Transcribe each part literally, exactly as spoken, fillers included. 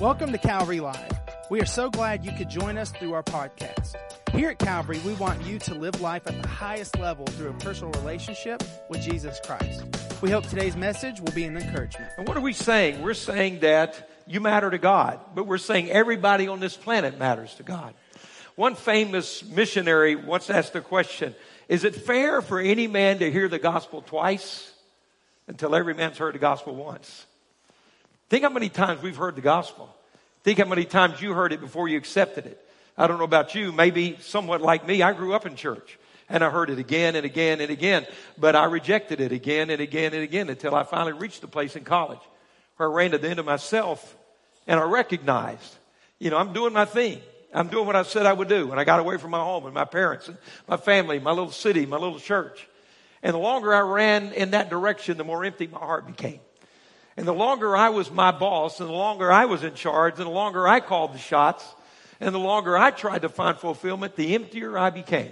Welcome to Calvary Live. We are so glad you could join us through our podcast. Here at Calvary, we want you to live life at the highest level through a personal relationship with Jesus Christ. We hope today's message will be an encouragement. And what are we saying? We're saying that you matter to God, but we're saying everybody on this planet matters to God. One famous missionary once asked the question, is it fair for any man to hear the gospel twice until every man's heard the gospel once? Think how many times we've heard the gospel. Think how many times you heard it before you accepted it. I don't know about you, maybe somewhat like me. I grew up in church, and I heard it again and again and again, but I rejected it again and again and again until I finally reached the place in college where I ran to the end of myself, and I recognized, you know, I'm doing my thing. I'm doing what I said I would do. And I got away from my home and my parents and my family, my little city, my little church. And the longer I ran in that direction, the more empty my heart became. And the longer I was my boss, and the longer I was in charge, and the longer I called the shots, and the longer I tried to find fulfillment, the emptier I became.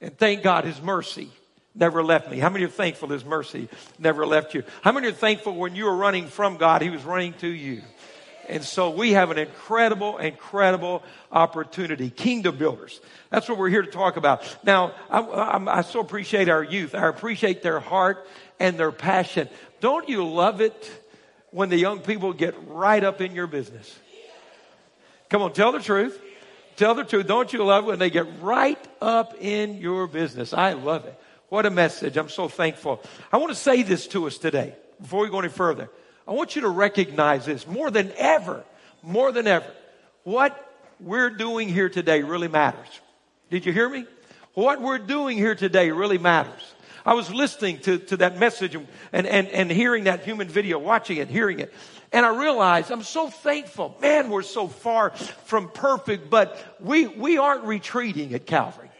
And thank God His mercy never left me. How many are thankful His mercy never left you? How many are thankful when you were running from God, He was running to you? And so we have an incredible, incredible opportunity. Kingdom Builders. That's what we're here to talk about. Now, I, I, I so appreciate our youth. I appreciate their heart and their passion. Don't you love it when the young people get right up in your business? Come on, tell the truth. Tell the truth. Don't you love it when they get right up in your business? I love it. What a message. I'm so thankful. I want to say this to us today before we go any further. I want you to recognize this more than ever, more than ever. What we're doing here today really matters. Did you hear me? What we're doing here today really matters. I was listening to, to that message and, and, and hearing that human video, watching it, hearing it. And I realized I'm so thankful. Man, we're so far from perfect, but we, we aren't retreating at Calvary.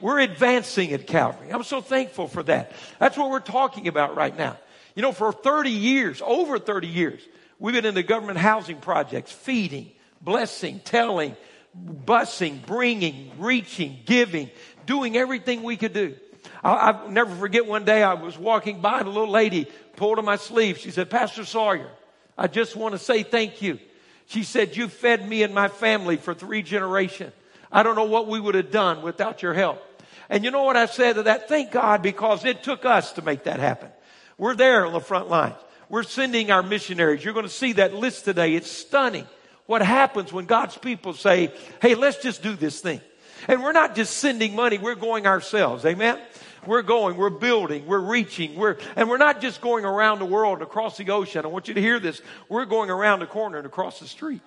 We're advancing at Calvary. I'm so thankful for that. That's what we're talking about right now. You know, for thirty years, over thirty years, we've been in the government housing projects, feeding, blessing, telling, busing, bringing, reaching, giving, doing everything we could do. I'll, I'll never forget one day I was walking by and a little lady pulled on my sleeve. She said, Pastor Sawyer, I just want to say thank you. She said, you fed me and my family for three generations. I don't know what we would have done without your help. And you know what I said to that? Thank God, because it took us to make that happen. We're there on the front lines. We're sending our missionaries. You're going to see that list today. It's stunning what happens when God's people say, hey, let's just do this thing. And we're not just sending money. We're going ourselves. Amen? We're going. We're building. We're reaching. We're And we're not just going around the world and across the ocean. I want you to hear this. We're going around the corner and across the street.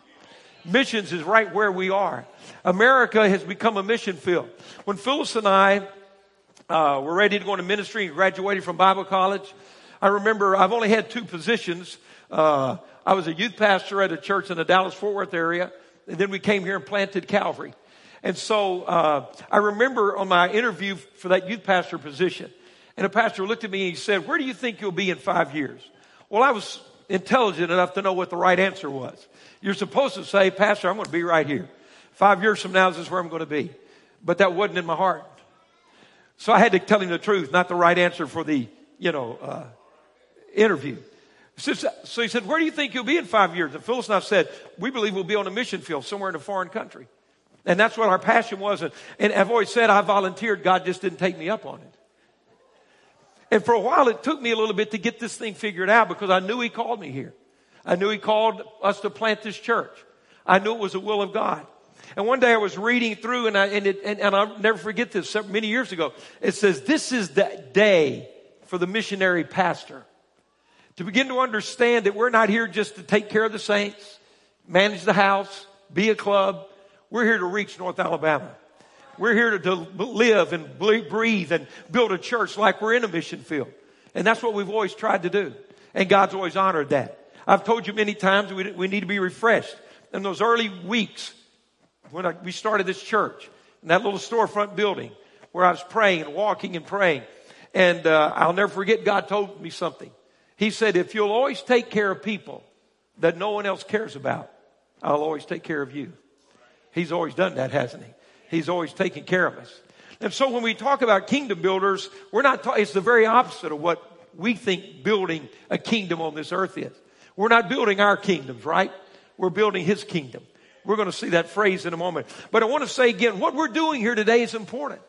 Missions is right where we are. America has become a mission field. When Phyllis and I uh, were ready to go into ministry and graduated from Bible college, I remember I've only had two positions. Uh, I was a youth pastor at a church in the Dallas-Fort Worth area, and then we came here and planted Calvary. And so uh, I remember on my interview for that youth pastor position, and a pastor looked at me and he said, where do you think you'll be in five years? Well, I was intelligent enough to know what the right answer was. You're supposed to say, Pastor, I'm going to be right here. Five years from now, this is where I'm going to be. But that wasn't in my heart. So I had to tell him the truth, not the right answer for the, you know, uh, interview. So, so he said, where do you think you'll be in five years? And Phyllis and I said, we believe we'll be on a mission field somewhere in a foreign country. And that's what our passion was. And, and I've always said I volunteered. God just didn't take me up on it. And for a while, it took me a little bit to get this thing figured out because I knew He called me here. I knew He called us to plant this church. I knew it was the will of God. And one day I was reading through, and, I, and, it, and, and I'll never forget this, many years ago. It says, this is the day for the missionary pastor to begin to understand that we're not here just to take care of the saints, manage the house, be a club. We're here to reach North Alabama. We're here to, to live and breathe and build a church like we're in a mission field. And that's what we've always tried to do. And God's always honored that. I've told you many times we, we need to be refreshed. In those early weeks when I, we started this church, in that little storefront building where I was praying and walking and praying, and uh, I'll never forget God told me something. He said, if you'll always take care of people that no one else cares about, I'll always take care of you. He's always done that, hasn't He? He's always taking care of us. And so when we talk about kingdom builders, we're not ta- it's the very opposite of what we think building a kingdom on this earth is. We're not building our kingdoms, right? we're building his kingdom. We're going to see that phrase in a moment. But I want to say again, what we're doing here today is important.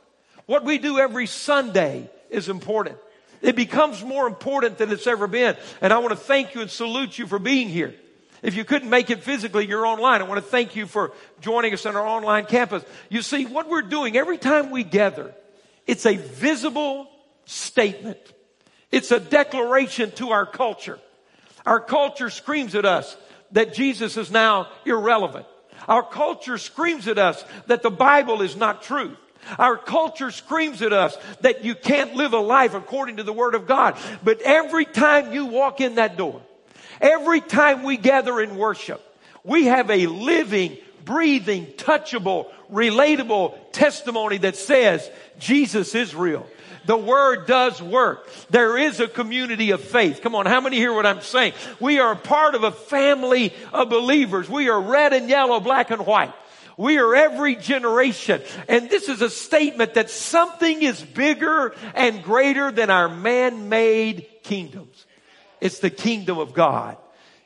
What we do every Sunday is important. It becomes more important than it's ever been. And I want to thank you and salute you for being here. If you couldn't make it physically, you're online. I want to thank you for joining us on our online campus. You see, what we're doing every time we gather, it's a visible statement. It's a declaration to our culture. Our culture screams at us that Jesus is now irrelevant. Our culture screams at us that the Bible is not true. Our culture screams at us that you can't live a life according to the Word of God. But every time you walk in that door, every time we gather in worship, we have a living, breathing, touchable, relatable testimony that says Jesus is real. The Word does work. There is a community of faith. Come on, how many hear what I'm saying? We are a part of a family of believers. We are red and yellow, black and white. We are every generation. And this is a statement that something is bigger and greater than our man-made kingdoms. It's the kingdom of God.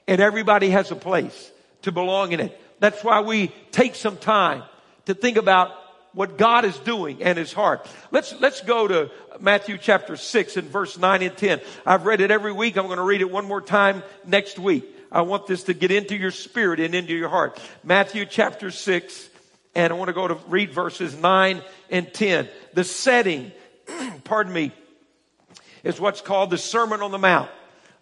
And everybody has a place to belong in it. That's why we take some time to think about what God is doing and his heart. Let's, let's go to Matthew chapter six and verse nine and ten. I've read it every week. I'm going to read it one more time next week. I want this to get into your spirit and into your heart. Matthew chapter six, and I want to go to read verses nine and ten. The setting, pardon me, is what's called the Sermon on the Mount.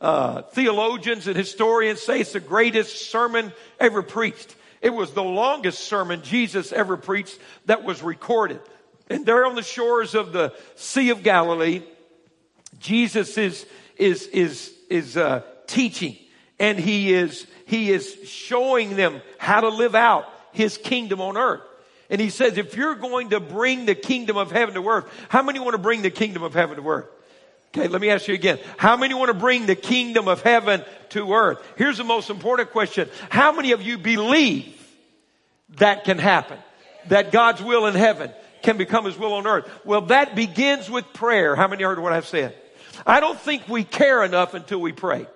Uh, theologians and historians say it's the greatest sermon ever preached. It was the longest sermon Jesus ever preached that was recorded. And there on the shores of the Sea of Galilee, Jesus is, is, is, is, uh, teaching, and he is, he is showing them how to live out his kingdom on earth. And he says, if you're going to bring the kingdom of heaven to earth, how many want to bring the kingdom of heaven to earth? Okay, let me ask you again. How many want to bring the kingdom of heaven to earth? Here's the most important question. How many of you believe that can happen? That God's will in heaven can become his will on earth? Well, that begins with prayer. How many heard what I've said? I don't think we care enough until we pray.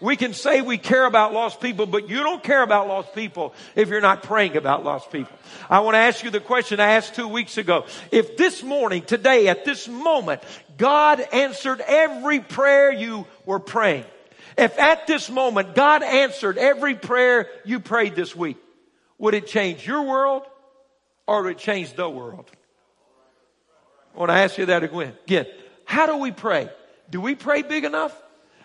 We can say we care about lost people, but you don't care about lost people if you're not praying about lost people. I want to ask you the question I asked two weeks ago. If this morning, today, at this moment, God answered every prayer you were praying, if at this moment God answered every prayer you prayed this week, would it change your world or would it change the world? I want to ask you that again. How do we pray? Do we pray big enough?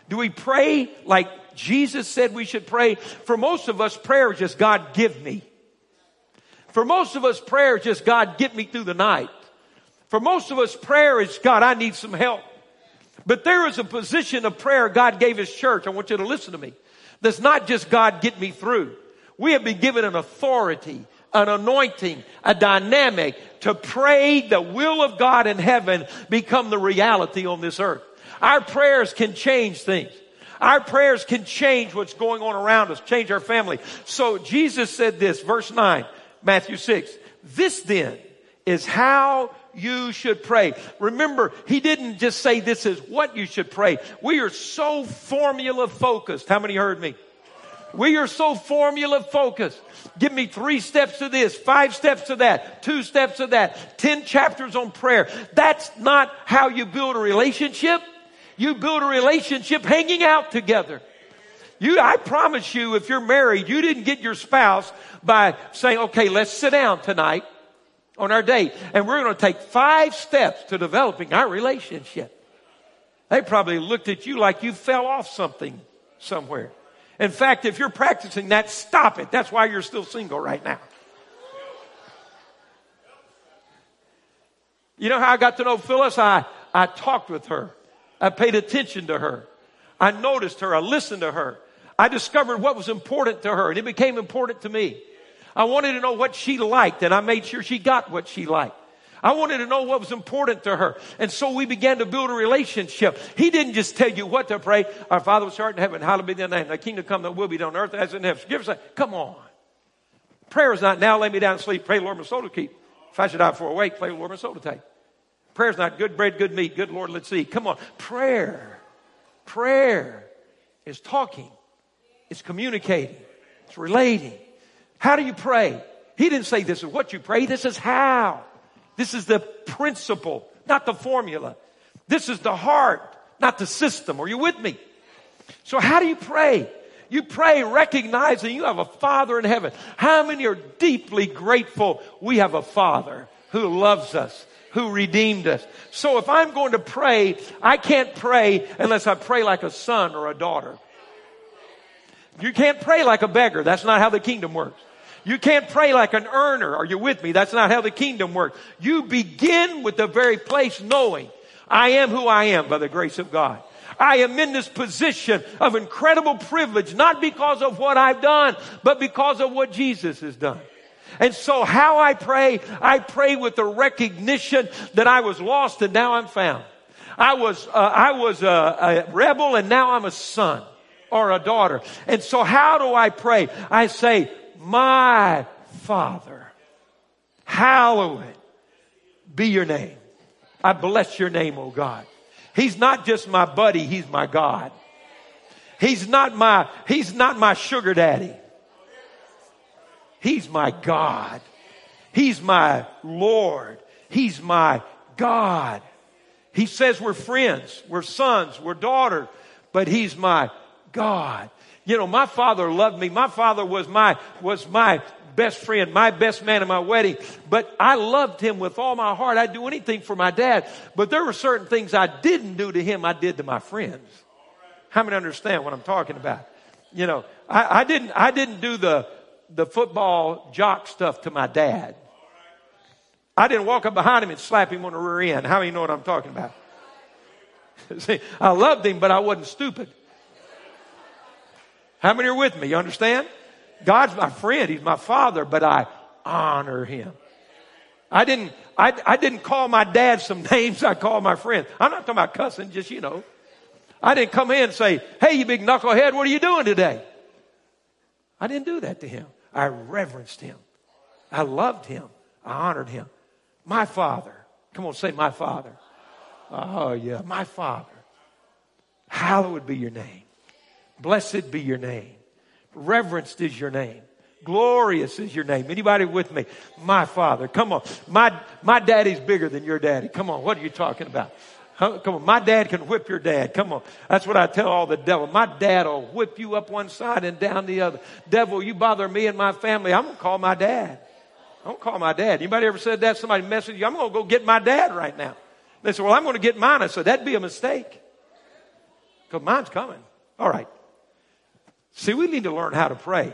Do we pray like Jesus said we should pray? For most of us, prayer is just, God, give me. For most of us, prayer is just, God, get me through the night. For most of us, prayer is, God, I need some help. But there is a position of prayer God gave his church, I want you to listen to me, that's not just, God, get me through. We have been given an authority, an anointing, a dynamic to pray the will of God in heaven become the reality on this earth. Our prayers can change things. Our prayers can change what's going on around us, change our family. So Jesus said this, verse nine, Matthew six. This then is how you should pray. Remember, he didn't just say this is what you should pray. We are so formula focused. How many heard me? We are so formula focused. Give me three steps to this, five steps to that, two steps to that, ten chapters on prayer. That's not how you build a relationship. You build a relationship hanging out together. You, I promise you, if you're married, you didn't get your spouse by saying, okay, let's sit down tonight on our date, and we're going to take five steps to developing our relationship. They probably looked at you like you fell off something somewhere. In fact, if you're practicing that, stop it. That's why you're still single right now. You know how I got to know Phyllis? I, I talked with her. I paid attention to her. I noticed her. I listened to her. I discovered what was important to her, and it became important to me. I wanted to know what she liked, and I made sure she got what she liked. I wanted to know what was important to her. And so we began to build a relationship. He didn't just tell you what to pray. Our Father which art in heaven, hallowed be thy name. Thy kingdom come, thy will be done on earth as in heaven. Give us a, come on. Prayer is not now lay me down and sleep. Pray, Lord, my soul to keep. If I should die before awake, pray, Lord, my soul to take. Prayer is not good bread, good meat. Good Lord, let's eat. Come on. Prayer. Prayer is talking. It's communicating. It's relating. How do you pray? He didn't say this is what you pray. This is how. This is the principle, not the formula. This is the heart, not the system. Are you with me? So how do you pray? You pray recognizing you have a Father in heaven. How many are deeply grateful we have a Father who loves us, who redeemed us? So if I'm going to pray, I can't pray unless I pray like a son or a daughter. You can't pray like a beggar. That's not how the kingdom works. You can't pray like an earner. Are you with me? That's not how the kingdom works. You begin with the very place knowing I am who I am by the grace of God. I am in this position of incredible privilege, not because of what I've done, but because of what Jesus has done. And so how I pray, I pray with the recognition that I was lost and now I'm found. I was, uh, I was a, a rebel and now I'm a son or a daughter. And so how do I pray? I say, my Father, hallowed be your name. I bless your name, O God. He's not just my buddy, he's my God. He's not my, he's not my sugar daddy. He's my God. He's my Lord. He's my God. He says we're friends, we're sons, we're daughters, but he's my God. You know, my Father loved me. My Father was my, was my best friend, my best man at my wedding, but I loved him with all my heart. I'd do anything for my dad, but there were certain things I didn't do to him I did to my friends. How many understand what I'm talking about? You know, I, I didn't I didn't do the the football jock stuff to my dad. I didn't walk up behind him and slap him on the rear end. How many know what I'm talking about? See, I loved him, but I wasn't stupid. How many are with me? You understand? God's my friend. He's my Father, but I honor him. I didn't, I, I didn't call my dad some names I called my friend. I'm not talking about cussing, just, you know. I didn't come in and say, hey, you big knucklehead, what are you doing today? I didn't do that to him. I reverenced him. I loved him. I honored him. My Father. Come on, say my Father. Oh, yeah. My Father. Hallowed be your name. Blessed be your name. Reverenced is your name. Glorious is your name. Anybody with me? My Father. Come on. My, my daddy's bigger than your daddy. Come on. What are you talking about? Huh? Come on. My dad can whip your dad. Come on. That's what I tell all the devil. My dad will whip you up one side and down the other. Devil, you bother me and my family. I'm going to call my dad. I'm going to call my dad. Anybody ever said that? Somebody messaged you. I'm going to go get my dad right now. They said, well, I'm going to get mine. I said, that'd be a mistake. Because mine's coming. All right. See, we need to learn how to pray.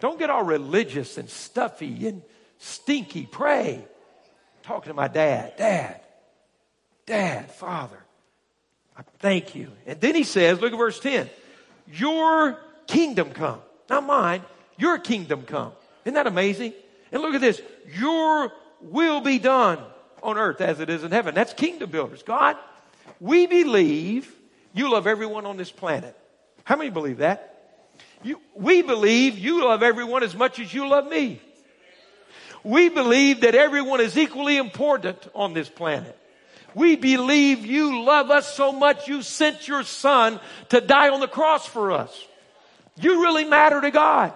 Don't get all religious and stuffy and stinky. Pray. I'm talking to my dad. Dad. Dad, Father, I thank you. And then he says, look at verse ten. Your kingdom come. Not mine. Your kingdom come. Isn't that amazing? And look at this. Your will be done on earth as it is in heaven. That's kingdom builders. God, we believe you love everyone on this planet. How many believe that? You, we believe you love everyone as much as you love me. We believe that everyone is equally important on this planet. We believe you love us so much you sent your son to die on the cross for us. You really matter to God.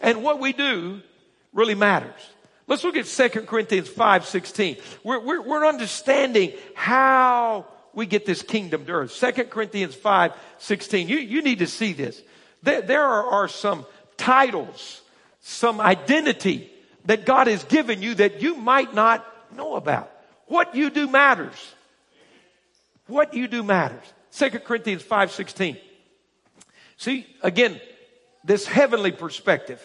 And what we do really matters. Let's look at Second Corinthians five sixteen. We're, we're, we're understanding how we get this kingdom to earth. Second Corinthians five sixteen. You, you need to see this. There, there are, are some titles, some identity that God has given you that you might not know about. What you do matters. What you do matters. Second Corinthians five sixteen. See, again, this heavenly perspective.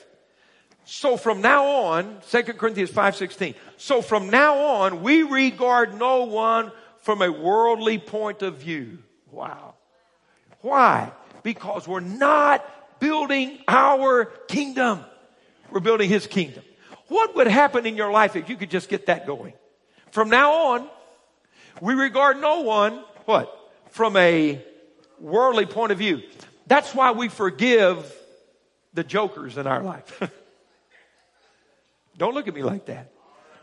So from now on, Second Corinthians five sixteen. So from now on, we regard no one from a worldly point of view. Wow. Why? Because we're not building our kingdom. We're building his kingdom. What would happen in your life if you could just get that going? From now on, we regard no one, what? From a worldly point of view. That's why we forgive the jokers in our life. Don't look at me like that.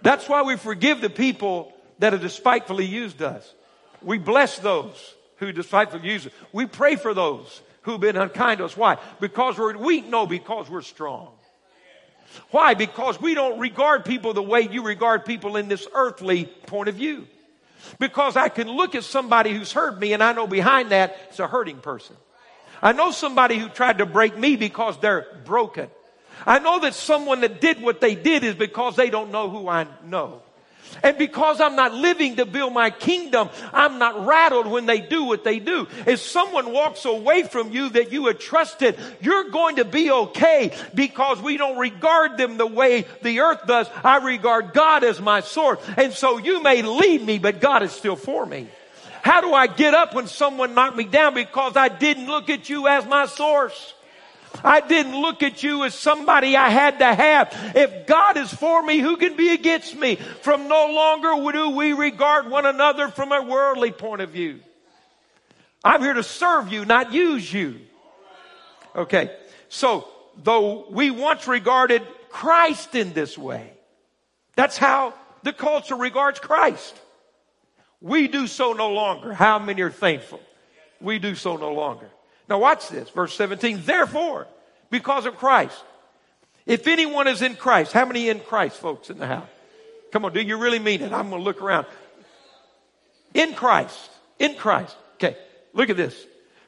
That's why we forgive the people that have despitefully used us. We bless those who despitefully use us. We pray for those who've been unkind to us. Why? Because we're weak? No, because we're strong. Why? Because we don't regard people the way you regard people in this earthly point of view. Because I can look at somebody who's hurt me and I know behind that it's a hurting person. I know somebody who tried to break me because they're broken. I know that someone that did what they did is because they don't know who I know. And because I'm not living to build my kingdom, I'm not rattled when they do what they do. If someone walks away from you that you had trusted, you're going to be okay because we don't regard them the way the earth does. I regard God as my sword. And so you may leave me, but God is still for me. How do I get up when someone knocked me down? Because I didn't look at you as my source. I didn't look at you as somebody I had to have. If God is for me, who can be against me? From no longer do we regard one another from a worldly point of view. I'm here to serve you, not use you. Okay, so though we once regarded Christ in this way, that's how the culture regards Christ. We do so no longer. How many are thankful? We do so no longer. Now watch this, verse seventeen, therefore, because of Christ, if anyone is in Christ, how many in Christ folks in the house? Come on, do you really mean it? I'm going to look around. In Christ, in Christ. Okay, look at this.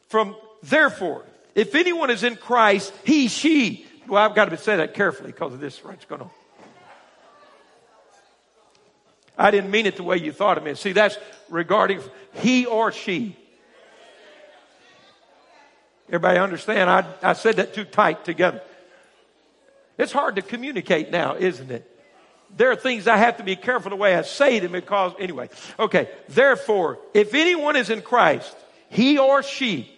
From therefore, if anyone is in Christ, he, she. Well, I've got to say that carefully because of this right's going on. I didn't mean it the way you thought of me. See, that's regarding he or she. Everybody understand? I, I said that too tight together. It's hard to communicate now, isn't it? There are things I have to be careful the way I say them because, anyway. Okay, therefore, if anyone is in Christ, he or she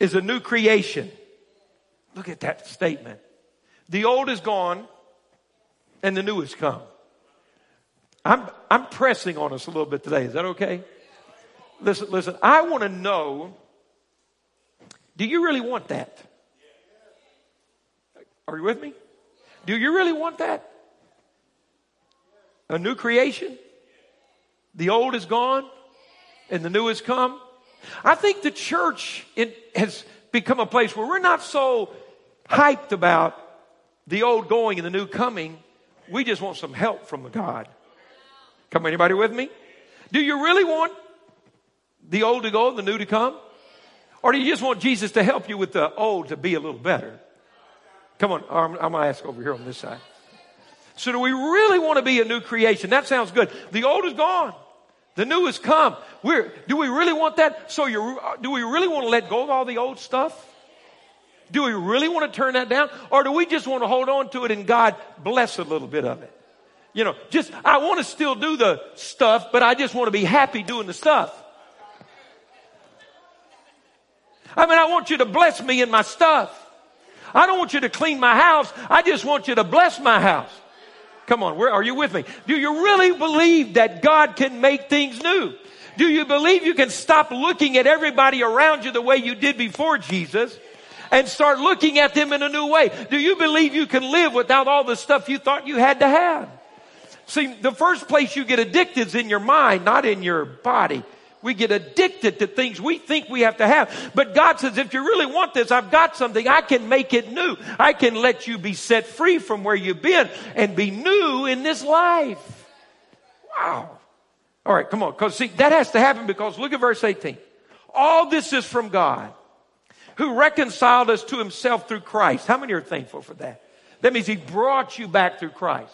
is a new creation. Look at that statement. The old is gone and the new has come. I'm, I'm pressing on us a little bit today. Is that okay? Listen, listen, I want to know, do you really want that? Are you with me? Do you really want that? A new creation? The old is gone and the new has come? I think the church in, has become a place where we're not so hyped about the old going and the new coming. We just want some help from God. Come on, anybody with me? Do you really want the old to go, the new to come? Or do you just want Jesus to help you with the old to be a little better? Come on, I'm, I'm going to ask over here on this side. So do we really want to be a new creation? That sounds good. The old is gone. The new has come. We're, do we really want that? So you, do we really want to let go of all the old stuff? Do we really want to turn that down? Or do we just want to hold on to it and God bless a little bit of it? You know, just, I want to still do the stuff, but I just want to be happy doing the stuff. I mean, I want you to bless me in my stuff. I don't want you to clean my house. I just want you to bless my house. Come on, where are you with me? Do you really believe that God can make things new? Do you believe you can stop looking at everybody around you the way you did before Jesus and start looking at them in a new way? Do you believe you can live without all the stuff you thought you had to have? See, the first place you get addicted is in your mind, not in your body. We get addicted to things we think we have to have. But God says, if you really want this, I've got something. I can make it new. I can let you be set free from where you've been and be new in this life. Wow. All right, come on. Because see, that has to happen because look at verse eighteen. All this is from God who reconciled us to himself through Christ. How many are thankful for that? That means he brought you back through Christ.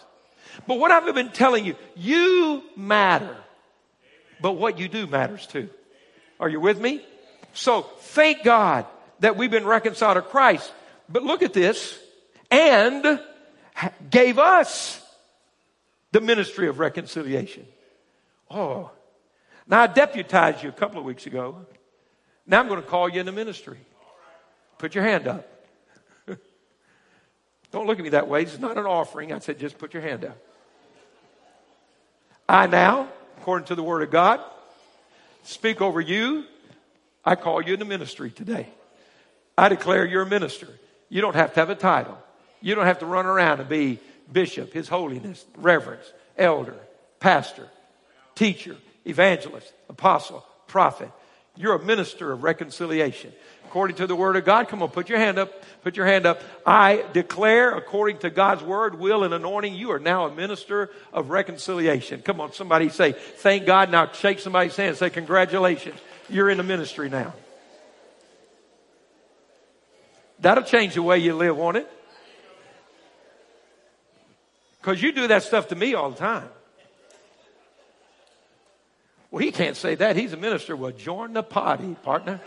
But what I've been telling you, you matter. But what you do matters too. Are you with me? So thank God that we've been reconciled to Christ. But look at this. And gave us the ministry of reconciliation. Oh. Now I deputized you a couple of weeks ago. Now I'm going to call you in the ministry. Put your hand up. Don't look at me that way. It's not an offering. I said just put your hand up. I now... according to the word of God, speak over you. I call you into ministry today. I declare you're a minister. You don't have to have a title. You don't have to run around and be bishop, his holiness, reverence, elder, pastor, teacher, evangelist, apostle, prophet. You're a minister of reconciliation. According to the word of God, come on, put your hand up, put your hand up. I declare, according to God's word, will, and anointing, you are now a minister of reconciliation. Come on, somebody say, thank God. Now shake somebody's hand and say, congratulations. You're in the ministry now. That'll change the way you live, won't it? Because you do that stuff to me all the time. Well, he can't say that. He's a minister. Well, join the party, partner.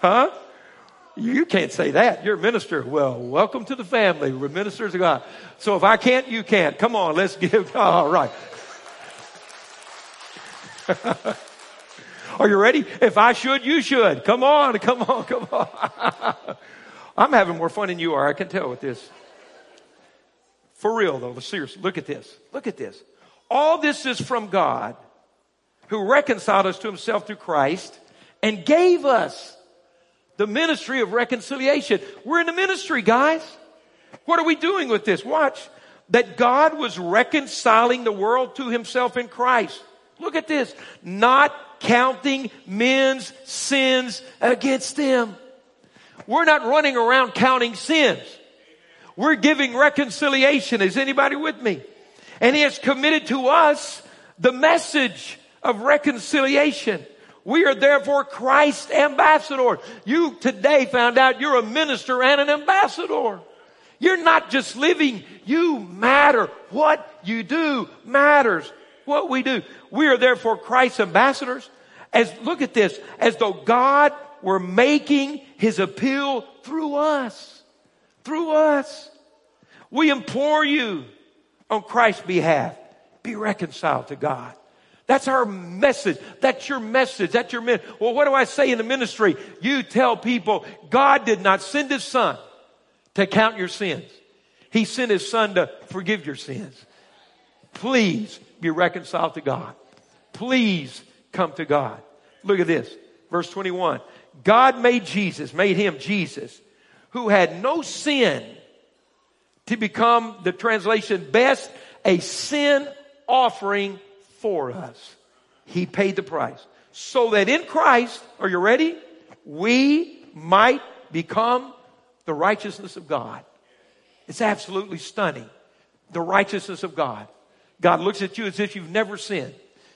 Huh? You can't say that. You're a minister. Well, welcome to the family. We're ministers of God. So if I can't, you can't. Come on, let's give. All right. Are you ready? If I should, you should. Come on, come on, come on. I'm having more fun than you are. I can tell with this. For real, though. Seriously, look at this. Look at this. All this is from God, who reconciled us to himself through Christ and gave us the ministry of reconciliation. We're in the ministry, guys. What are we doing with this? Watch. That God was reconciling the world to himself in Christ. Look at this. Not counting men's sins against them. We're not running around counting sins. We're giving reconciliation. Is anybody with me? And he has committed to us the message of reconciliation. We are therefore Christ's ambassador. You today found out you're a minister and an ambassador. You're not just living. You matter. What you do matters. What we do. We are therefore Christ's ambassadors. As, look at this. As though God were making his appeal through us. Through us. We implore you on Christ's behalf. Be reconciled to God. That's our message. That's your message. That's your message. Well, what do I say in the ministry? You tell people God did not send his son to count your sins. He sent his son to forgive your sins. Please be reconciled to God. Please come to God. Look at this. Verse twenty-one. God made Jesus, made him Jesus, who had no sin, to become, the translation best, a sin offering for us. He paid the price. So that in Christ, are you ready? We might become the righteousness of God. It's absolutely stunning. The righteousness of God. God looks at you as if you've never sinned.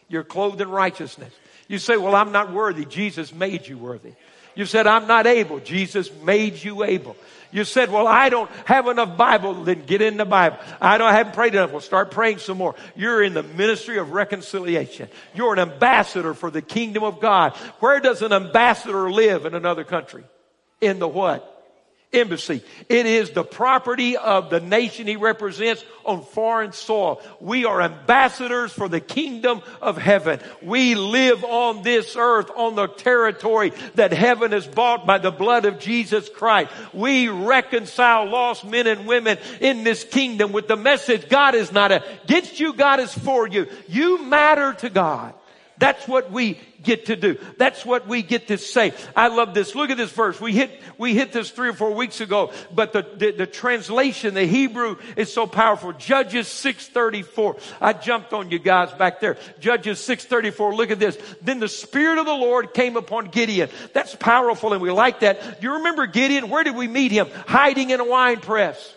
You're clothed in righteousness. You say, well, I'm not worthy. Jesus made you worthy. You said, I'm not able. Jesus made you able. You said, well, I don't have enough Bible. Then get in the Bible. I don't I haven't prayed enough. Well, start praying some more. You're in the ministry of reconciliation. You're an ambassador for the kingdom of God. Where does an ambassador live in another country? In the what? Embassy. It is the property of the nation he represents on foreign soil. We are ambassadors for the kingdom of heaven. We live on this earth on the territory that heaven is bought by the blood of Jesus Christ. We reconcile lost men and women in this kingdom with the message God is not against you, God is for you. You matter to God. That's what we get to do. That's what we get to say. I love this. Look at this verse. We hit, we hit this three or four weeks ago, but the, the, the translation, the Hebrew is so powerful. Judges six thirty-four. I jumped on you guys back there. Judges six thirty-four. Look at this. Then the Spirit of the Lord came upon Gideon. That's powerful and we like that. Do you remember Gideon? Where did we meet him? Hiding in a wine press.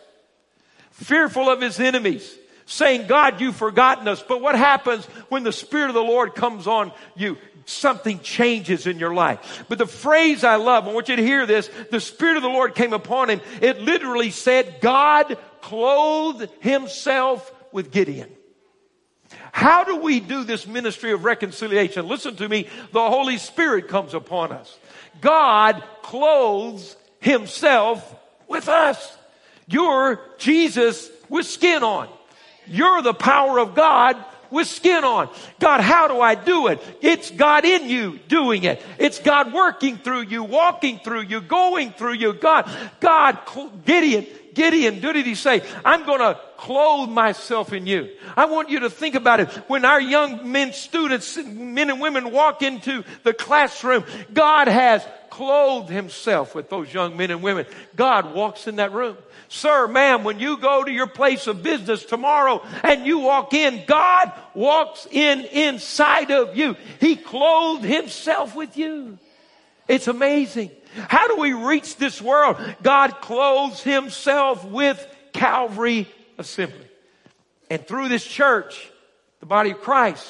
Fearful of his enemies. Saying, God, you've forgotten us. But what happens when the Spirit of the Lord comes on you? Something changes in your life. But the phrase I love, I want you to hear this. The Spirit of the Lord came upon him. It literally said, God clothed himself with Gideon. How do we do this ministry of reconciliation? Listen to me. The Holy Spirit comes upon us. God clothes himself with us. You're Jesus with skin on. You're the power of God with skin on. God, how do I do it? It's God in you doing it. It's God working through you, walking through you, going through you. God, God, Gideon, Gideon, did he say, I'm going to clothe myself in you. I want you to think about it. When our young men, students, men and women walk into the classroom, God has clothed himself with those young men and women. God walks in that room. Sir, ma'am, when you go to your place of business tomorrow and you walk in, God walks in inside of you. He clothed himself with you. It's amazing. How do we reach this world? God clothes himself with Calvary Assembly. And through this church, the body of Christ,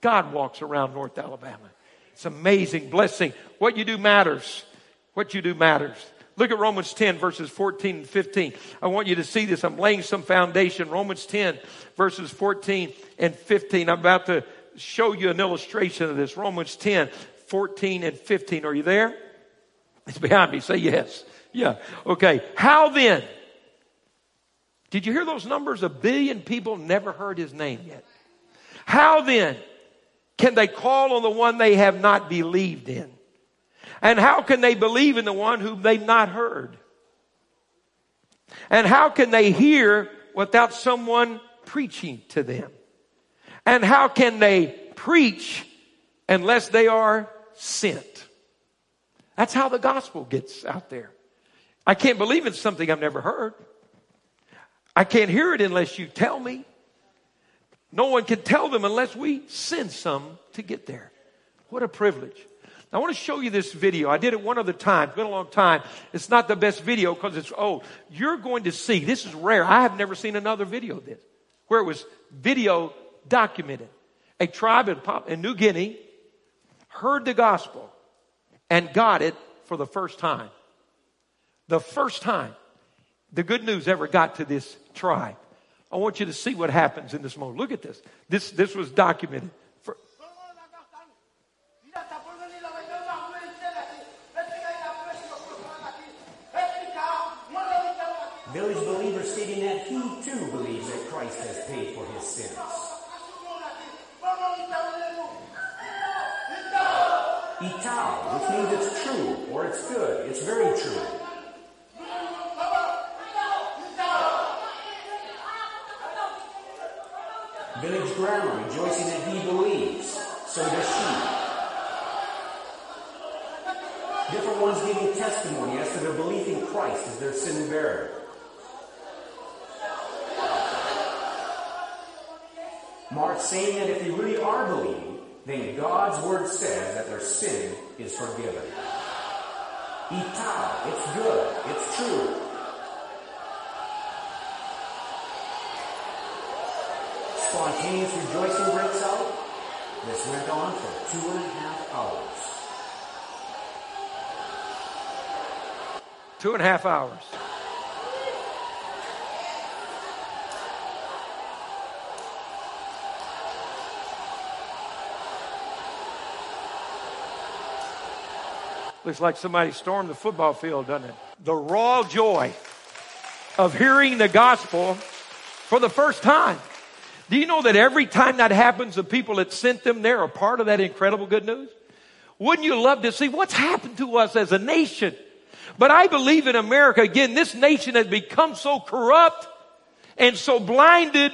God walks around North Alabama. It's an amazing blessing. What you do matters. What you do matters. Look at Romans ten, verses fourteen and fifteen. I want you to see this. I'm laying some foundation. Romans ten, verses fourteen and fifteen. I'm about to show you an illustration of this. Romans ten, fourteen and fifteen. Are you there? It's behind me. Say yes. Yeah. Okay. How then? Did you hear those numbers? A billion people never heard his name yet. How then can they call on the one they have not believed in? And how can they believe in the one whom they've not heard? And how can they hear without someone preaching to them? And how can they preach unless they are sent? That's how the gospel gets out there. I can't believe in something I've never heard. I can't hear it unless you tell me. No one can tell them unless we send some to get there. What a privilege. Now, I want to show you this video. I did it one other time. It's been a long time. It's not the best video because it's old. You're going to see, this is rare. I have never seen another video of this, where it was video documented. A tribe in Papua New Guinea heard the gospel and got it for the first time. The first time the good news ever got to this tribe. I want you to see what happens in this moment. Look at this. This, this was documented. For... Village believer stating that he too believes that Christ has paid for his sins. Itau, which means it's true or it's good. It's very true. Village grandma rejoicing that he believes, so does she. Different ones giving testimony as to their belief in Christ as their sin bearer. Mark saying that if they really are believing, then God's word says that their sin is forgiven. Itau, it's good, it's true. Spontaneous rejoicing breaks out. This went on for two and a half hours. Two and a half hours. Looks like somebody stormed the football field, doesn't it? The raw joy of hearing the gospel for the first time. Do you know that every time that happens, the people that sent them there are part of that incredible good news? Wouldn't you love to see what's happened to us as a nation? But I believe in America, again, this nation has become so corrupt and so blinded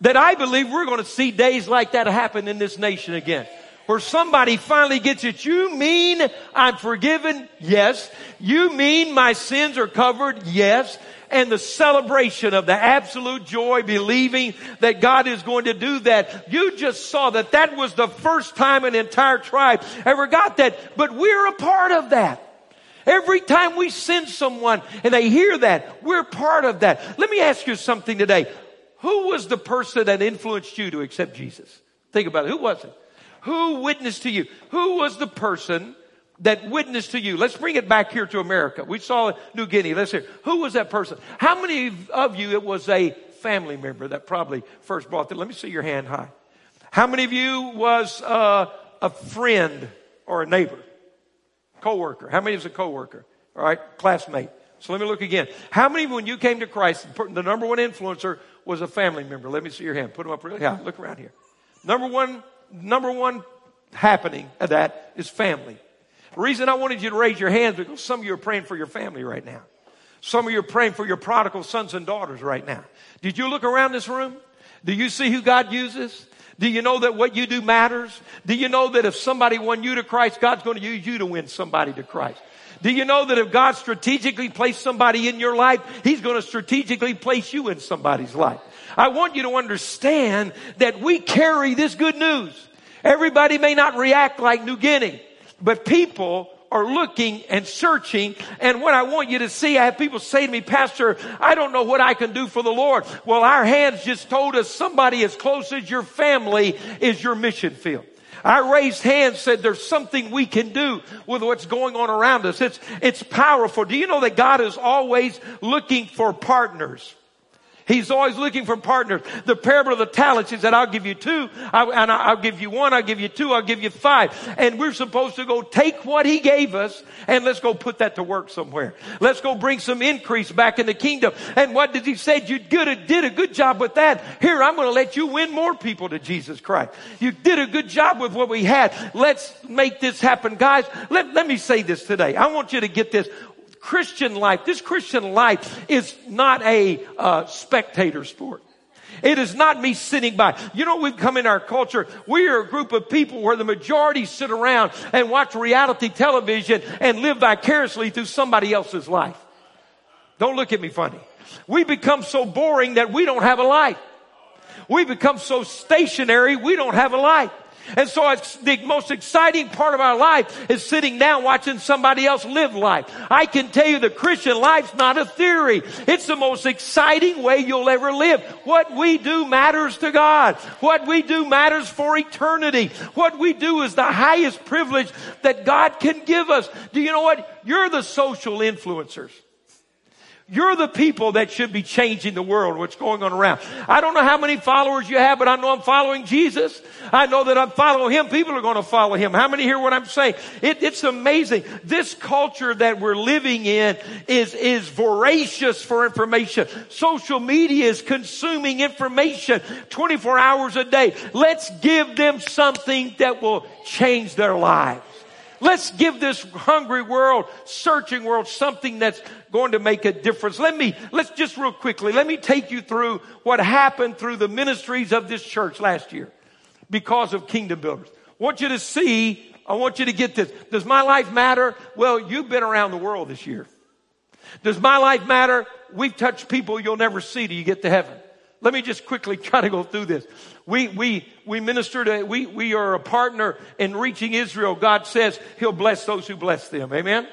that I believe we're going to see days like that happen in this nation again. Where somebody finally gets it. You mean I'm forgiven? Yes. You mean my sins are covered? Yes. And the celebration of the absolute joy, believing that God is going to do that. You just saw that that was the first time an entire tribe ever got that. But we're a part of that. Every time we send someone and they hear that, we're part of that. Let me ask you something today. Who was the person that influenced you to accept Jesus? Think about it. Who was it? Who witnessed to you? Who was the person that witnessed to you? Let's bring it back here to America. We saw New Guinea. Let's hear. Who was that person? How many of you, it was a family member that probably first brought that? Let me see your hand high. How many of you was uh, a friend or a neighbor? Coworker. How many was a coworker? All right, classmate. So let me look again. How many, when you came to Christ, the number one influencer was a family member? Let me see your hand. Put them up really high. Look around here. Number one. Number one happening of that is family. The reason I wanted you to raise your hands is because some of you are praying for your family right now. Some of you are praying for your prodigal sons and daughters right now. Did you look around this room? Do you see who God uses? Do you know that what you do matters? Do you know that if somebody won you to Christ, God's going to use you to win somebody to Christ? Do you know that if God strategically placed somebody in your life, He's going to strategically place you in somebody's life? I want you to understand that we carry this good news. Everybody may not react like New Guinea, but people are looking and searching. And what I want you to see, I have people say to me, Pastor, I don't know what I can do for the Lord. Well, our hands just told us somebody as close as your family is your mission field. I raised hands, said there's something we can do with what's going on around us. It's, it's powerful. Do you know that God is always looking for partners? He's always looking for partners. The parable of the talents is that I'll give you two, I, and I'll give you one, I'll give you two, I'll give you five. And we're supposed to go take what He gave us and let's go put that to work somewhere. Let's go bring some increase back in the kingdom. And what did He say? You did a good job with that. Here, I'm going to let you win more people to Jesus Christ. You did a good job with what we had. Let's make this happen. Guys, let, let me say this today. I want you to get this. Christian life, this Christian life is not a uh, spectator sport. It is not me sitting by. You know, we've come in our culture, we are a group of people where the majority sit around and watch reality television and live vicariously through somebody else's life. Don't look at me funny. We become so boring that we don't have a life. We become so stationary, we don't have a life. And so it's the most exciting part of our life is sitting down watching somebody else live life. I can tell you the Christian life's not a theory. It's the most exciting way you'll ever live. What we do matters to God. What we do matters for eternity. What we do is the highest privilege that God can give us. Do you know what? You're the social influencers. You're the people that should be changing the world, what's going on around. I don't know how many followers you have, but I know I'm following Jesus. I know that I'm following Him. People are going to follow Him. How many hear what I'm saying? It, it's amazing. This culture that we're living in is, is voracious for information. Social media is consuming information twenty-four hours a day. Let's give them something that will change their lives. Let's give this hungry world, searching world, something that's going to make a difference. Let me, let's just real quickly, let me take you through what happened through the ministries of this church last year because of Kingdom Builders. I want you to see, I want you to get this. Does my life matter? Well, you've been around the world this year. Does my life matter? We've touched people you'll never see till you get to heaven. Let me just quickly try to go through this. We, we, we minister to, we, we are a partner in reaching Israel. God says He'll bless those who bless them. Amen.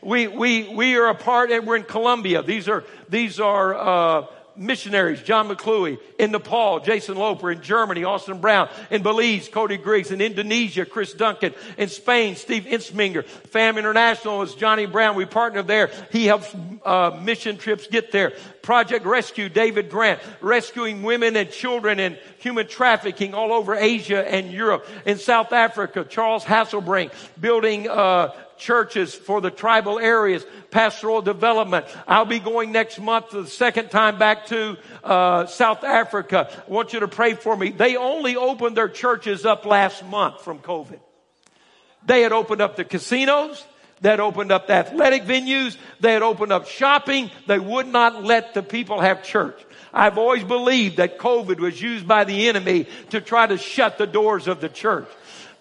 We, we, we are a part, and we're in Colombia. These are, these are, uh, missionaries, John McCluey, in Nepal, Jason Loper, in Germany, Austin Brown, in Belize, Cody Griggs, in Indonesia, Chris Duncan, in Spain, Steve Insminger. Fam International is Johnny Brown. We partner there. He helps uh, mission trips get there. Project Rescue, David Grant, rescuing women and children and human trafficking all over Asia and Europe. In South Africa, Charles Hasselbrink, building uh churches for the tribal areas, pastoral development. I'll be going next month for the second time back to uh South Africa. I want you to pray for me. They only opened their churches up last month from COVID. They had opened up the casinos. They had opened up the athletic venues. They had opened up shopping. They would not let the people have church. I've always believed that COVID was used by the enemy to try to shut the doors of the church.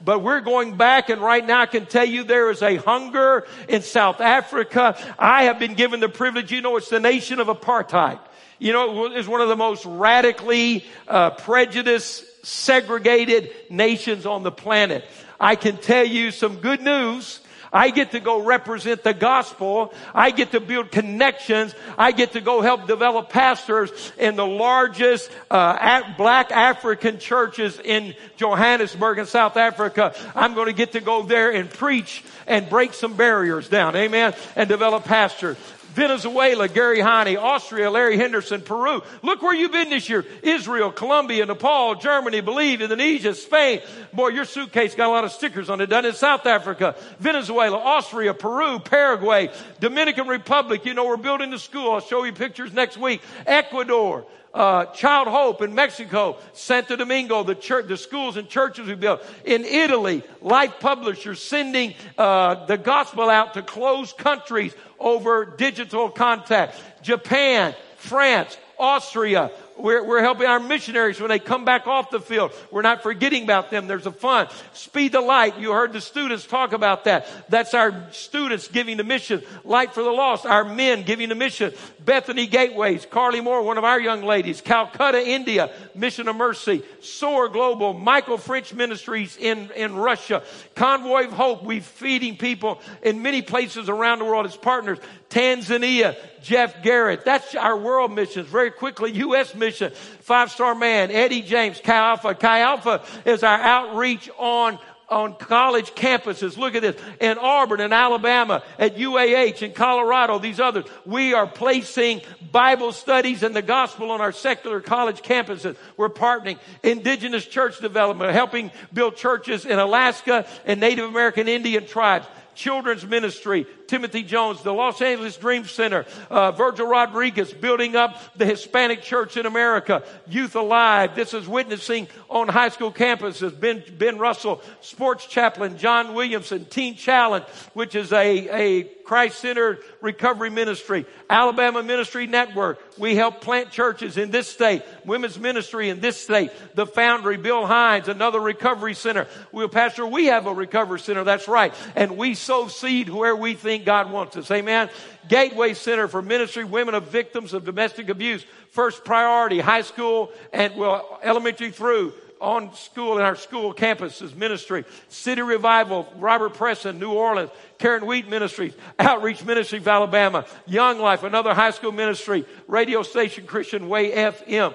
But we're going back, and right now I can tell you there is a hunger in South Africa. I have been given the privilege, you know, it's the nation of apartheid. You know, it's one of the most radically uh, prejudiced, segregated nations on the planet. I can tell you some good news. I get to go represent the gospel. I get to build connections. I get to go help develop pastors in the largest uh, black African churches in Johannesburg in South Africa. I'm going to get to go there and preach and break some barriers down. Amen. And develop pastors. Venezuela, Gary Heine, Austria, Larry Henderson, Peru. Look where you've been this year. Israel, Colombia, Nepal, Germany, Belize, Indonesia, Spain. Boy, your suitcase got a lot of stickers on it, doesn't it? South Africa, Venezuela, Austria, Peru, Paraguay, Dominican Republic. You know, we're building the school. I'll show you pictures next week. Ecuador, Uh, Child Hope in Mexico, Santo Domingo, the church, the schools and churches we built. In Italy, Life Publishers sending uh, the gospel out to closed countries over digital contact. Japan, France, Austria. We're, we're helping our missionaries when they come back off the field. We're not forgetting about them. There's a fund. Speed the Light. You heard the students talk about that. That's our students giving to mission. Light for the Lost. Our men giving to mission. Bethany Gateways. Carly Moore, one of our young ladies. Calcutta, India. Mission of Mercy. Soar Global. Michael French Ministries in, in Russia. Convoy of Hope. We're feeding people in many places around the world as partners. Tanzania. Jeff Garrett. That's our world missions. Very quickly, U S mission. Five Star Man, Eddie James, Chi Alpha. Chi Alpha is our outreach on, on college campuses. Look at this. In Auburn, in Alabama, at U A H, in Colorado, these others. We are placing Bible studies and the gospel on our secular college campuses. We're partnering. Indigenous church development, helping build churches in Alaska and Native American Indian tribes. Children's ministry, Timothy Jones, the Los Angeles Dream Center, uh, Virgil Rodriguez building up the Hispanic church in America, Youth Alive. This is witnessing on high school campuses. Ben, Ben Russell, sports chaplain, John Williamson, Teen Challenge, which is a, a Christ-centered recovery ministry, Alabama Ministry Network. We help plant churches in this state, women's ministry in this state, the Foundry, Bill Hines, another recovery center. Well, Pastor, we have a recovery center. That's right. And we sow seed where we think God wants us. Amen. Gateway Center for Ministry, Women of Victims of Domestic Abuse. First priority, high school and well, elementary through. On school, in our school campuses, ministry, City Revival, Robert Preston, New Orleans, Karen Wheat Ministries, Outreach Ministry of Alabama, Young Life, another high school ministry, radio station Christian Way F M.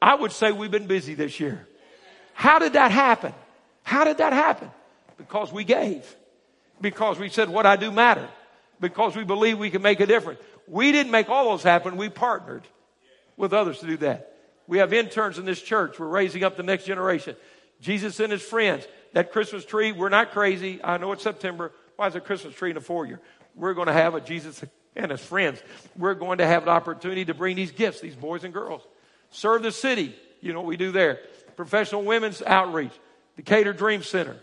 I would say we've been busy this year. How did that happen? How did that happen? Because we gave. Because we said what I do mattered. Because we believe we can make a difference. We didn't make all those happen. We partnered with others to do that. We have interns in this church. We're raising up the next generation. Jesus and His Friends. That Christmas tree, we're not crazy. I know it's September. Why is a Christmas tree in a four-year? We're going to have a Jesus and His Friends. We're going to have an opportunity to bring these gifts, these boys and girls. Serve the city. You know what we do there. Professional women's outreach. Decatur Dream Center.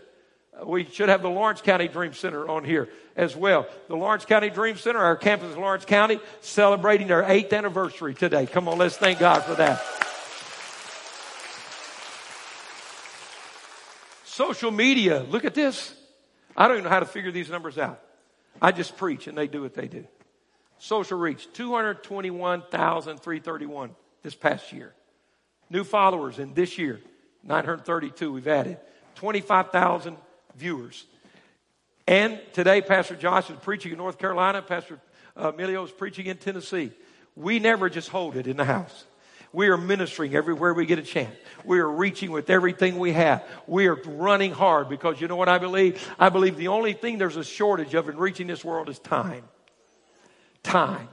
We should have the Lawrence County Dream Center on here as well. The Lawrence County Dream Center, our campus in Lawrence County, celebrating their eighth anniversary today. Come on, let's thank God for that. Social media, look at this. I don't even know how to figure these numbers out. I just preach and they do what they do. Social reach, two hundred twenty-one thousand three hundred thirty-one this past year. New followers in this year, nine hundred thirty-two we've added. twenty-five thousand viewers. And today, Pastor Josh is preaching in North Carolina. Pastor Emilio is preaching in Tennessee. We never just hold it in the house. We are ministering everywhere we get a chance. We are reaching with everything we have. We are running hard because you know what I believe? I believe the only thing there's a shortage of in reaching this world is time. Time.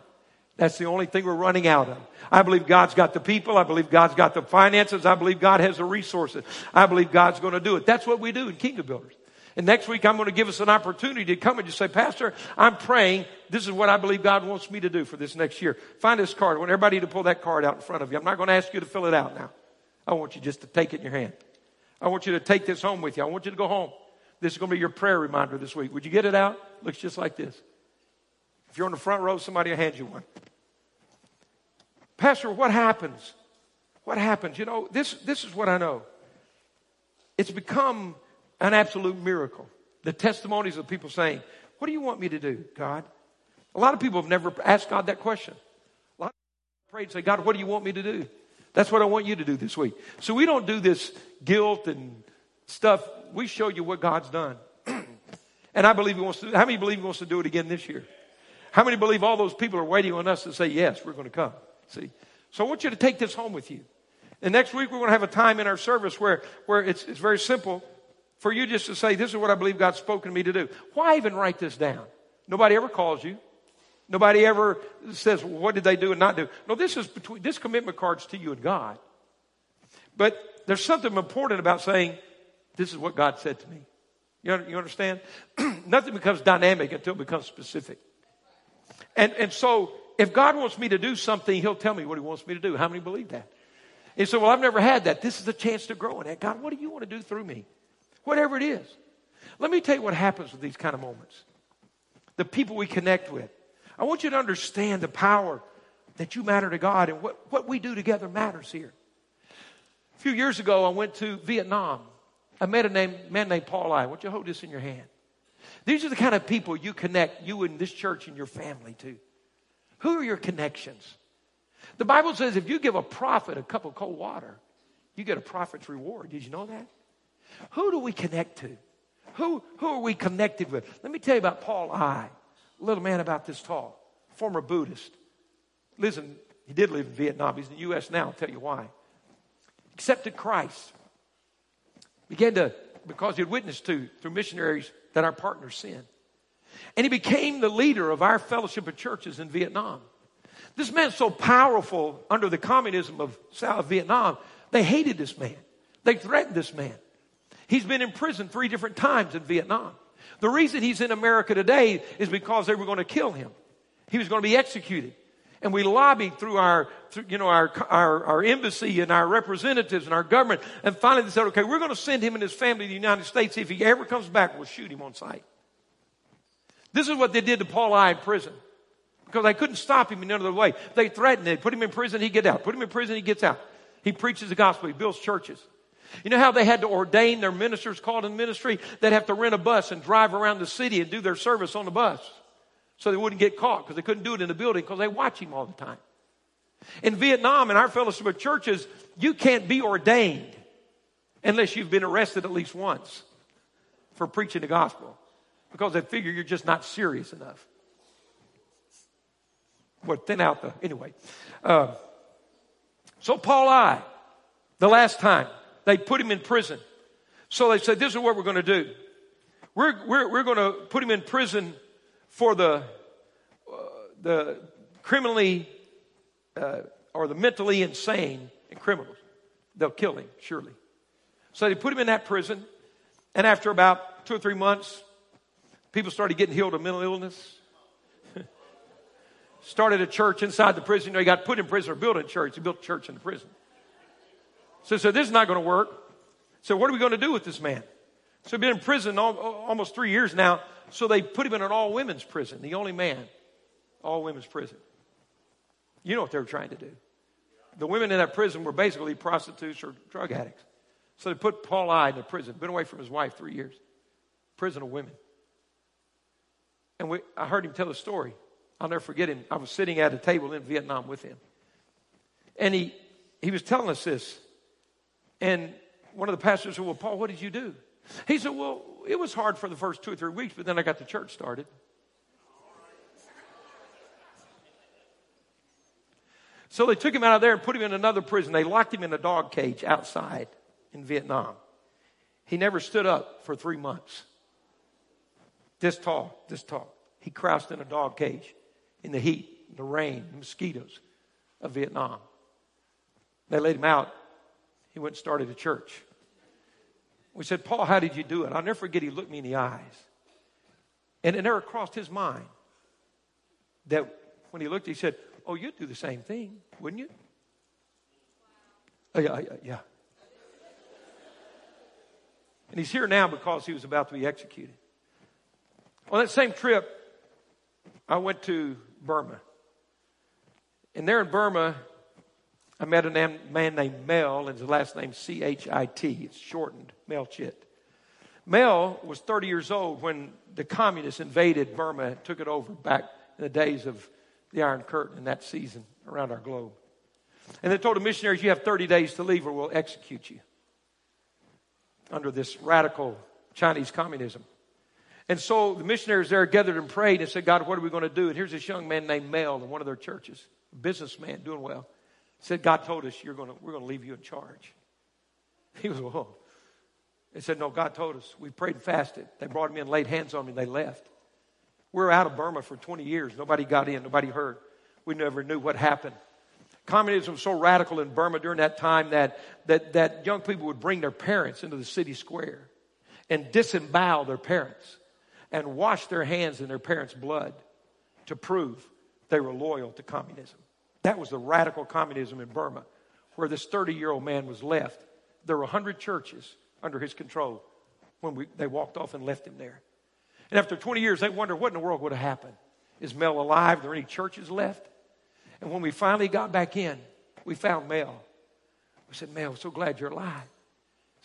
That's the only thing we're running out of. I believe God's got the people. I believe God's got the finances. I believe God has the resources. I believe God's going to do it. That's what we do in Kingdom Builders. And next week, I'm going to give us an opportunity to come and just say, Pastor, I'm praying. This is what I believe God wants me to do for this next year. Find this card. I want everybody to pull that card out in front of you. I'm not going to ask you to fill it out now. I want you just to take it in your hand. I want you to take this home with you. I want you to go home. This is going to be your prayer reminder this week. Would you get it out? It looks just like this. If you're on the front row, somebody will hand you one. Pastor, what happens? What happens? You know, this, this is what I know. It's become an absolute miracle. The testimonies of people saying, what do you want me to do, God? A lot of people have never asked God that question. A lot of people pray and say, God, what do you want me to do? That's what I want you to do this week. So we don't do this guilt and stuff. We show you what God's done. And I believe He wants to. How many believe He wants to do it again this year? How many believe all those people are waiting on us to say, yes, we're going to come? See? So I want you to take this home with you. And next week we're going to have a time in our service where, where it's, it's very simple. For you just to say, this is what I believe God's spoken to me to do. Why even write this down? Nobody ever calls you. Nobody ever says, well, what did they do and not do? No, this is between, this commitment card's to you and God. But there's something important about saying, this is what God said to me. You, you understand? Nothing becomes dynamic until it becomes specific. And, and so if God wants me to do something, He'll tell me what He wants me to do. How many believe that? And so, well, I've never had that. This is a chance to grow in that. God, what do you want to do through me? Whatever it is. Let me tell you what happens with these kind of moments. The people we connect with. I want you to understand the power that you matter to God, and what, what we do together matters here. A few years ago, I went to Vietnam. I met a name, man named Pau Lee. Won't you hold this in your hand? These are the kind of people you connect, you and this church and your family to. Who are your connections? The Bible says if you give a prophet a cup of cold water, you get a prophet's reward. Did you know that? Who do we connect to? Who, who are we connected with? Let me tell you about Pau Lee, little man about this tall, former Buddhist. Listen, he did live in Vietnam. He's in the U S now. I'll tell you why. Accepted Christ. Began to, because he had witnessed to, through missionaries, that our partners sin. And he became the leader of our fellowship of churches in Vietnam. This man's so powerful under the communism of South Vietnam, they hated this man. They threatened this man. He's been in prison three different times in Vietnam. The reason he's in America today is because they were going to kill him. He was going to be executed. And we lobbied through our, through, you know, our, our, our embassy and our representatives and our government. And finally they said, okay, we're going to send him and his family to the United States. If he ever comes back, we'll shoot him on sight. This is what they did to Pau Lee in prison. Because they couldn't stop him in another way. They threatened him. Put him in prison, he'd get out. Put him in prison, he gets out. He preaches the gospel. He builds churches. You know how they had to ordain their ministers called in ministry? They'd have to rent a bus and drive around the city and do their service on the bus. So they wouldn't get caught because they couldn't do it in the building because they watch him all the time. In Vietnam, in our fellowship of churches, you can't be ordained unless you've been arrested at least once for preaching the gospel because they figure you're just not serious enough. Well, thin out the, anyway. Uh, so Pau Lee, the last time, they put him in prison. So they said, this is what we're going to do. We're, we're, we're going to put him in prison for the uh, the criminally uh, or the mentally insane and criminals. They'll kill him, surely. So they put him in that prison, and after about two or three months, people started getting healed of mental illness. Started a church inside the prison. You know, he got put in prison or built a church. He built a church in the prison. So, so this is not going to work. So what are we going to do with this man? So he's been in prison all, almost three years now. So they put him in an all-women's prison, the only man, all-women's prison. You know what they were trying to do. The women in that prison were basically prostitutes or drug addicts. So they put Pau Lee in the prison, been away from his wife three years, prison of women. And we, I heard him tell a story. I'll never forget him. I was sitting at a table in Vietnam with him. And he, he was telling us this. And one of the pastors said, well, Paul, what did you do? He said, well, it was hard for the first two or three weeks, but then I got the church started. So they took him out of there and put him in another prison. They locked him in a dog cage outside in Vietnam. He never stood up for three months. This tall, this tall. He crouched in a dog cage in the heat, the rain, the mosquitoes of Vietnam. They laid him out. He went and started a church. We said, Paul, how did you do it? I'll never forget, he looked me in the eyes. And it never crossed his mind that when he looked, he said, oh, you'd do the same thing, wouldn't you? Oh, yeah, yeah, yeah. And he's here now because he was about to be executed. On that same trip, I went to Burma. And there in Burma, I met a man named Mel, and his last name C H I T. It's shortened, Mel Chit. Mel was thirty years old when the communists invaded Burma and took it over back in the days of the Iron Curtain in that season around our globe. And they told the missionaries, you have thirty days to leave or we'll execute you under this radical Chinese communism. And so the missionaries there gathered and prayed and said, God, what are we going to do? And here's this young man named Mel in one of their churches, a businessman doing well. Said, God told us you're going to, we're going to leave you in charge. He was, whoa. They said, no, God told us. We prayed and fasted. They brought him in, laid hands on him, and they left. We were out of Burma for twenty years. Nobody got in. Nobody heard. We never knew what happened. Communism was so radical in Burma during that time that, that, that young people would bring their parents into the city square and disembowel their parents and wash their hands in their parents' blood to prove they were loyal to communism. That was the radical communism in Burma. where this thirty-year-old man was left. There were one hundred churches under his control when we, they walked off and left him there. And after twenty years, they wondered what in the world would have happened. Is Mel alive? Are there any churches left? And when we finally got back in, we found Mel. We said, Mel, so glad you're alive.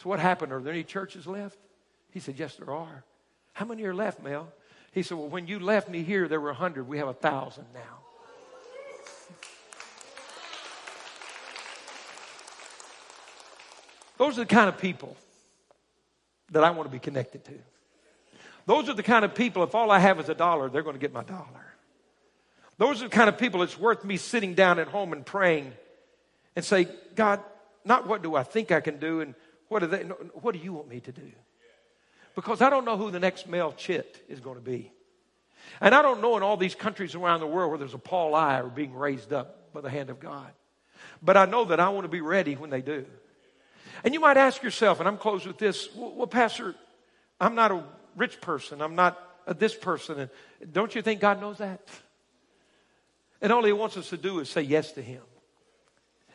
So what happened? Are there any churches left? He said, yes, there are. How many are left, Mel? He said, well, when you left me here, there were one hundred. We have one thousand now. Those are the kind of people that I want to be connected to. Those are the kind of people, if all I have is a dollar, they're going to get my dollar. Those are the kind of people it's worth me sitting down at home and praying and say, God, not what do I think I can do, and what do, they, what do you want me to do? Because I don't know who the next Mel Chit is going to be. And I don't know in all these countries around the world where there's a Paul Lee or being raised up by the hand of God. But I know that I want to be ready when they do. And you might ask yourself, and I'm closed with this, well, Pastor, I'm not a rich person. I'm not a this person. And don't you think God knows that? And all he wants us to do is say yes to him.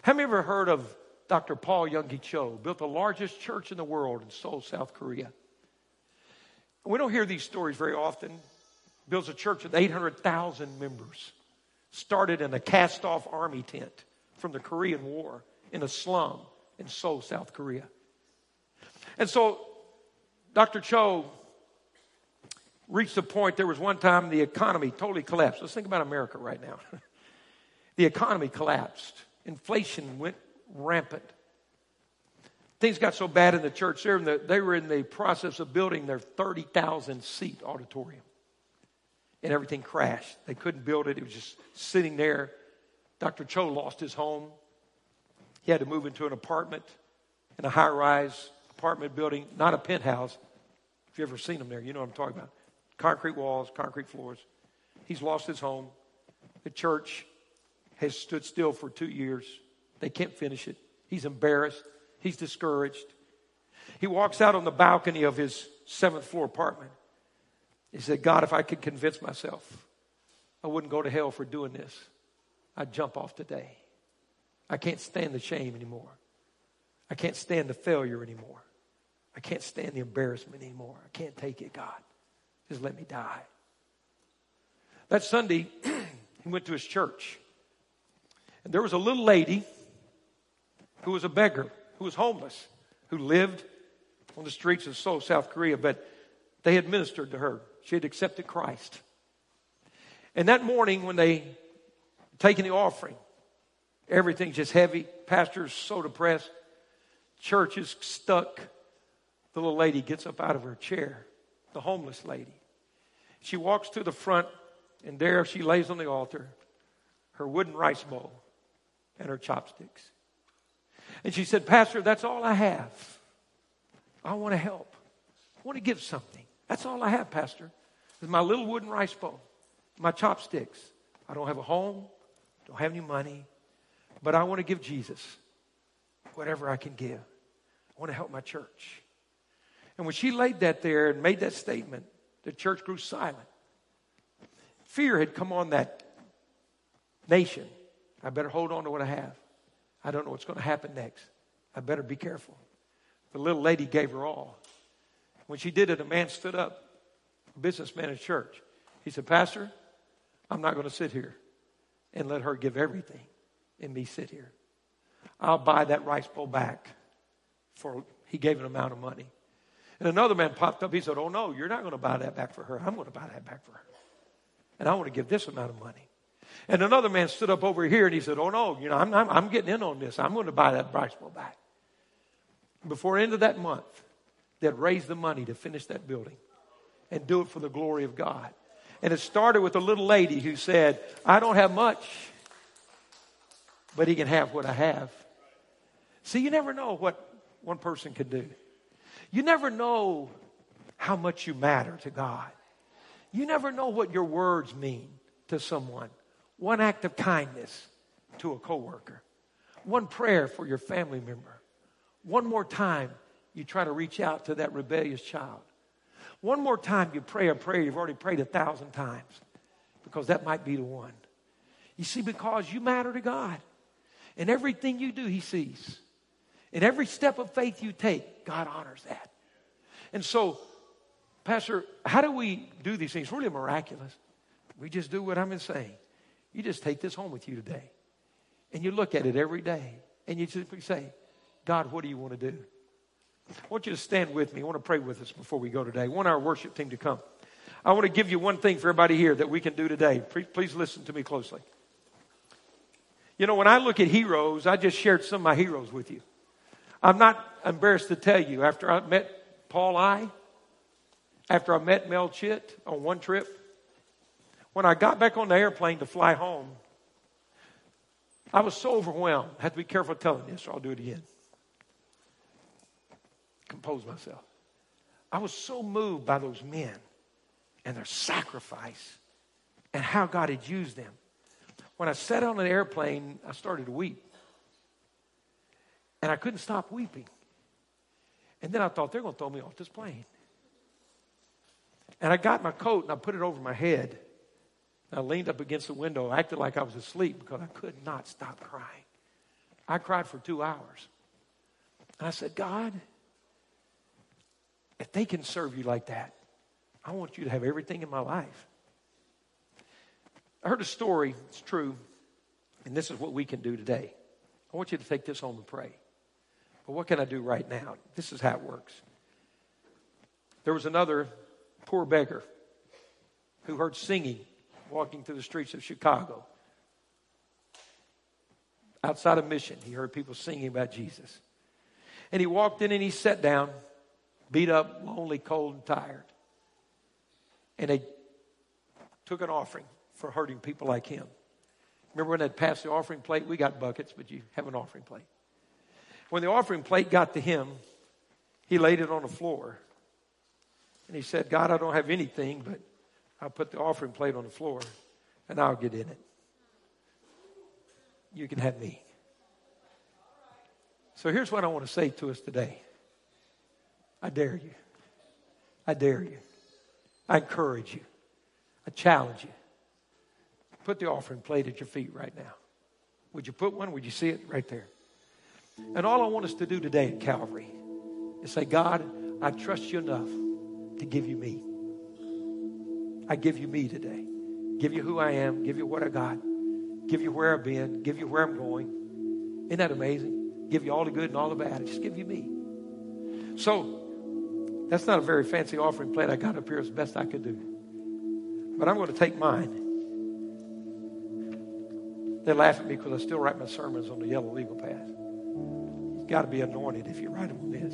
Have you ever heard of Doctor Paul Yonggi Cho? Built the largest church in the world in Seoul, South Korea. We don't hear these stories very often. Builds a church with eight hundred thousand members. Started in a cast-off army tent from the Korean War in a slum in Seoul, South Korea. And so Doctor Cho reached the point, there was one time the economy totally collapsed. Let's think about America right now. The economy collapsed. Inflation went rampant. Things got so bad in the church, they were in the, they were in the process of building their thirty thousand seat auditorium. And everything crashed. They couldn't build it. It was just sitting there. Doctor Cho lost his home. He had to move into an apartment in a high-rise apartment building, not a penthouse. If you've ever seen them there, you know what I'm talking about. Concrete walls, concrete floors. He's lost his home. The church has stood still for two years. They can't finish it. He's embarrassed. He's discouraged. He walks out on the balcony of his seventh floor apartment. He said, God, if I could convince myself I wouldn't go to hell for doing this, I'd jump off today. I can't stand the shame anymore. I can't stand the failure anymore. I can't stand the embarrassment anymore. I can't take it, God. Just let me die. That Sunday, he went to his church. And there was a little lady who was a beggar, who was homeless, who lived on the streets of Seoul, South Korea, but they had ministered to her. She had accepted Christ. And that morning when they taken the offering, everything's just heavy. Pastor's so depressed. Church is stuck. The little lady gets up out of her chair, the homeless lady. She walks to the front, and there she lays on the altar, her wooden rice bowl and her chopsticks. And she said, Pastor, that's all I have. I want to help. I want to give something. That's all I have, Pastor, is my little wooden rice bowl, my chopsticks. I don't have a home, don't have any money. But I want to give Jesus whatever I can give. I want to help my church. And when she laid that there and made that statement, the church grew silent. Fear had come on that nation. I better hold on to what I have. I don't know what's going to happen next. I better be careful. The little lady gave her all. When she did it, a man stood up, a businessman at church. He said, Pastor, I'm not going to sit here and let her give everything and me sit here. I'll buy that rice bowl back. For he gave an amount of money. And another man popped up. He said, oh, no, you're not going to buy that back for her. I'm going to buy that back for her. And I want to give this amount of money. And another man stood up over here and he said, oh, no, you know, I'm, I'm, I'm getting in on this. I'm going to buy that rice bowl back. Before the end of that month, they had raised the money to finish that building and do it for the glory of God. And it started with a little lady who said, I don't have much, but he can have what I have. See, you never know what one person can do. You never know how much you matter to God. You never know what your words mean to someone. One act of kindness to a coworker. One prayer for your family member. One more time you try to reach out to that rebellious child. One more time you pray a prayer you've already prayed a thousand times, because that might be the one. You see, because you matter to God. And everything you do, he sees. And every step of faith you take, God honors that. And so, Pastor, how do we do these things? It's really miraculous. We just do what I've been saying. You just take this home with you today. And you look at it every day. And you just say, God, what do you want to do? I want you to stand with me. I want to pray with us before we go today. I want our worship team to come. I want to give you one thing for everybody here that we can do today. Please listen to me closely. You know, when I look at heroes, I just shared some of my heroes with you. I'm not embarrassed to tell you, after I met Paul Lee, after I met Mel Chit on one trip, when I got back on the airplane to fly home, I was so overwhelmed. I have to be careful telling this, or I'll do it again. Compose myself. I was so moved by those men and their sacrifice and how God had used them. When I sat on an airplane, I started to weep. And I couldn't stop weeping. And then I thought, they're going to throw me off this plane. And I got my coat and I put it over my head. And I leaned up against the window, acted like I was asleep because I could not stop crying. I cried for two hours. And I said, God, if they can serve you like that, I want you to have everything in my life. I heard a story, it's true, and this is what we can do today. I want you to take this home and pray. But what can I do right now? This is how it works. There was another poor beggar who heard singing walking through the streets of Chicago. Outside of Mission, he heard people singing about Jesus. And he walked in and he sat down, beat up, lonely, cold, and tired. And they took an offering for hurting people like him. Remember when they'd passed the offering plate? We got buckets, but you have an offering plate. When the offering plate got to him, he laid it on the floor. And he said, God, I don't have anything, but I'll put the offering plate on the floor, and I'll get in it. You can have me. So here's what I want to say to us today. I dare you. I dare you. I encourage you. I challenge you. Put the offering plate at your feet right now. Would you put one? Would you see it right there? And all I want us to do today at Calvary is say, God, I trust you enough to give you me. I give you me today. Give you who I am. Give you what I got. Give you where I've been. Give you where I'm going. Isn't that amazing? Give you all the good and all the bad. Just give you me. So, that's not a very fancy offering plate. I got up here as best I could do. But I'm going to take mine. They laugh at me because I still write my sermons on the yellow legal pad. You've got to be anointed if you write them on this.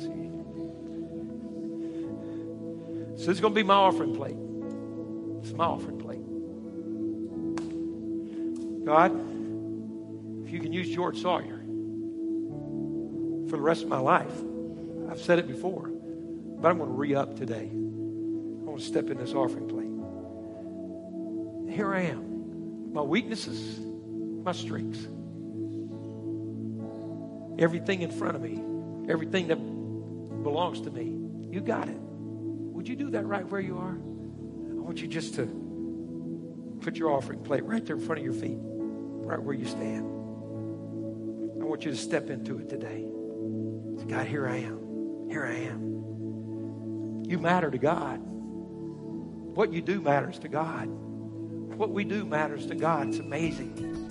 So this is going to be my offering plate. It's my offering plate. God, if you can use George Sawyer for the rest of my life, I've said it before, but I'm going to re-up today. I want to step in this offering plate. Here I am. My weaknesses, my strengths. Everything in front of me, everything that belongs to me, you got it. Would you do that right where you are? I want you just to put your offering plate right there in front of your feet, right where you stand. I want you to step into it today. Say, God, here I am. Here I am. You matter to God. What you do matters to God. What we do matters to God. It's amazing.